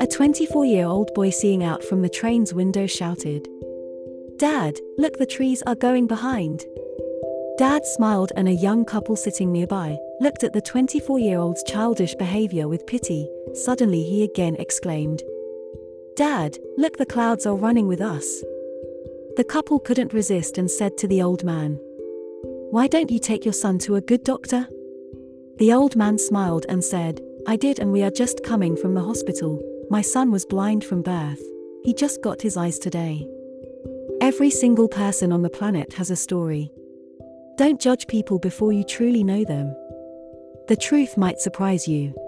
A 24-year-old boy seeing out from the train's window shouted, "Dad, look, the trees are going behind." Dad smiled, and a young couple sitting nearby looked at the 24-year-old's childish behavior with pity. Suddenly he again exclaimed, "Dad, look, the clouds are running with us." The couple couldn't resist and said to the old man, "Why don't you take your son to a good doctor?" The old man smiled and said, "I did, and we are just coming from the hospital. My son was blind from birth. He just got his eyes today." Every single person on the planet has a story. Don't judge people before you truly know them. The truth might surprise you.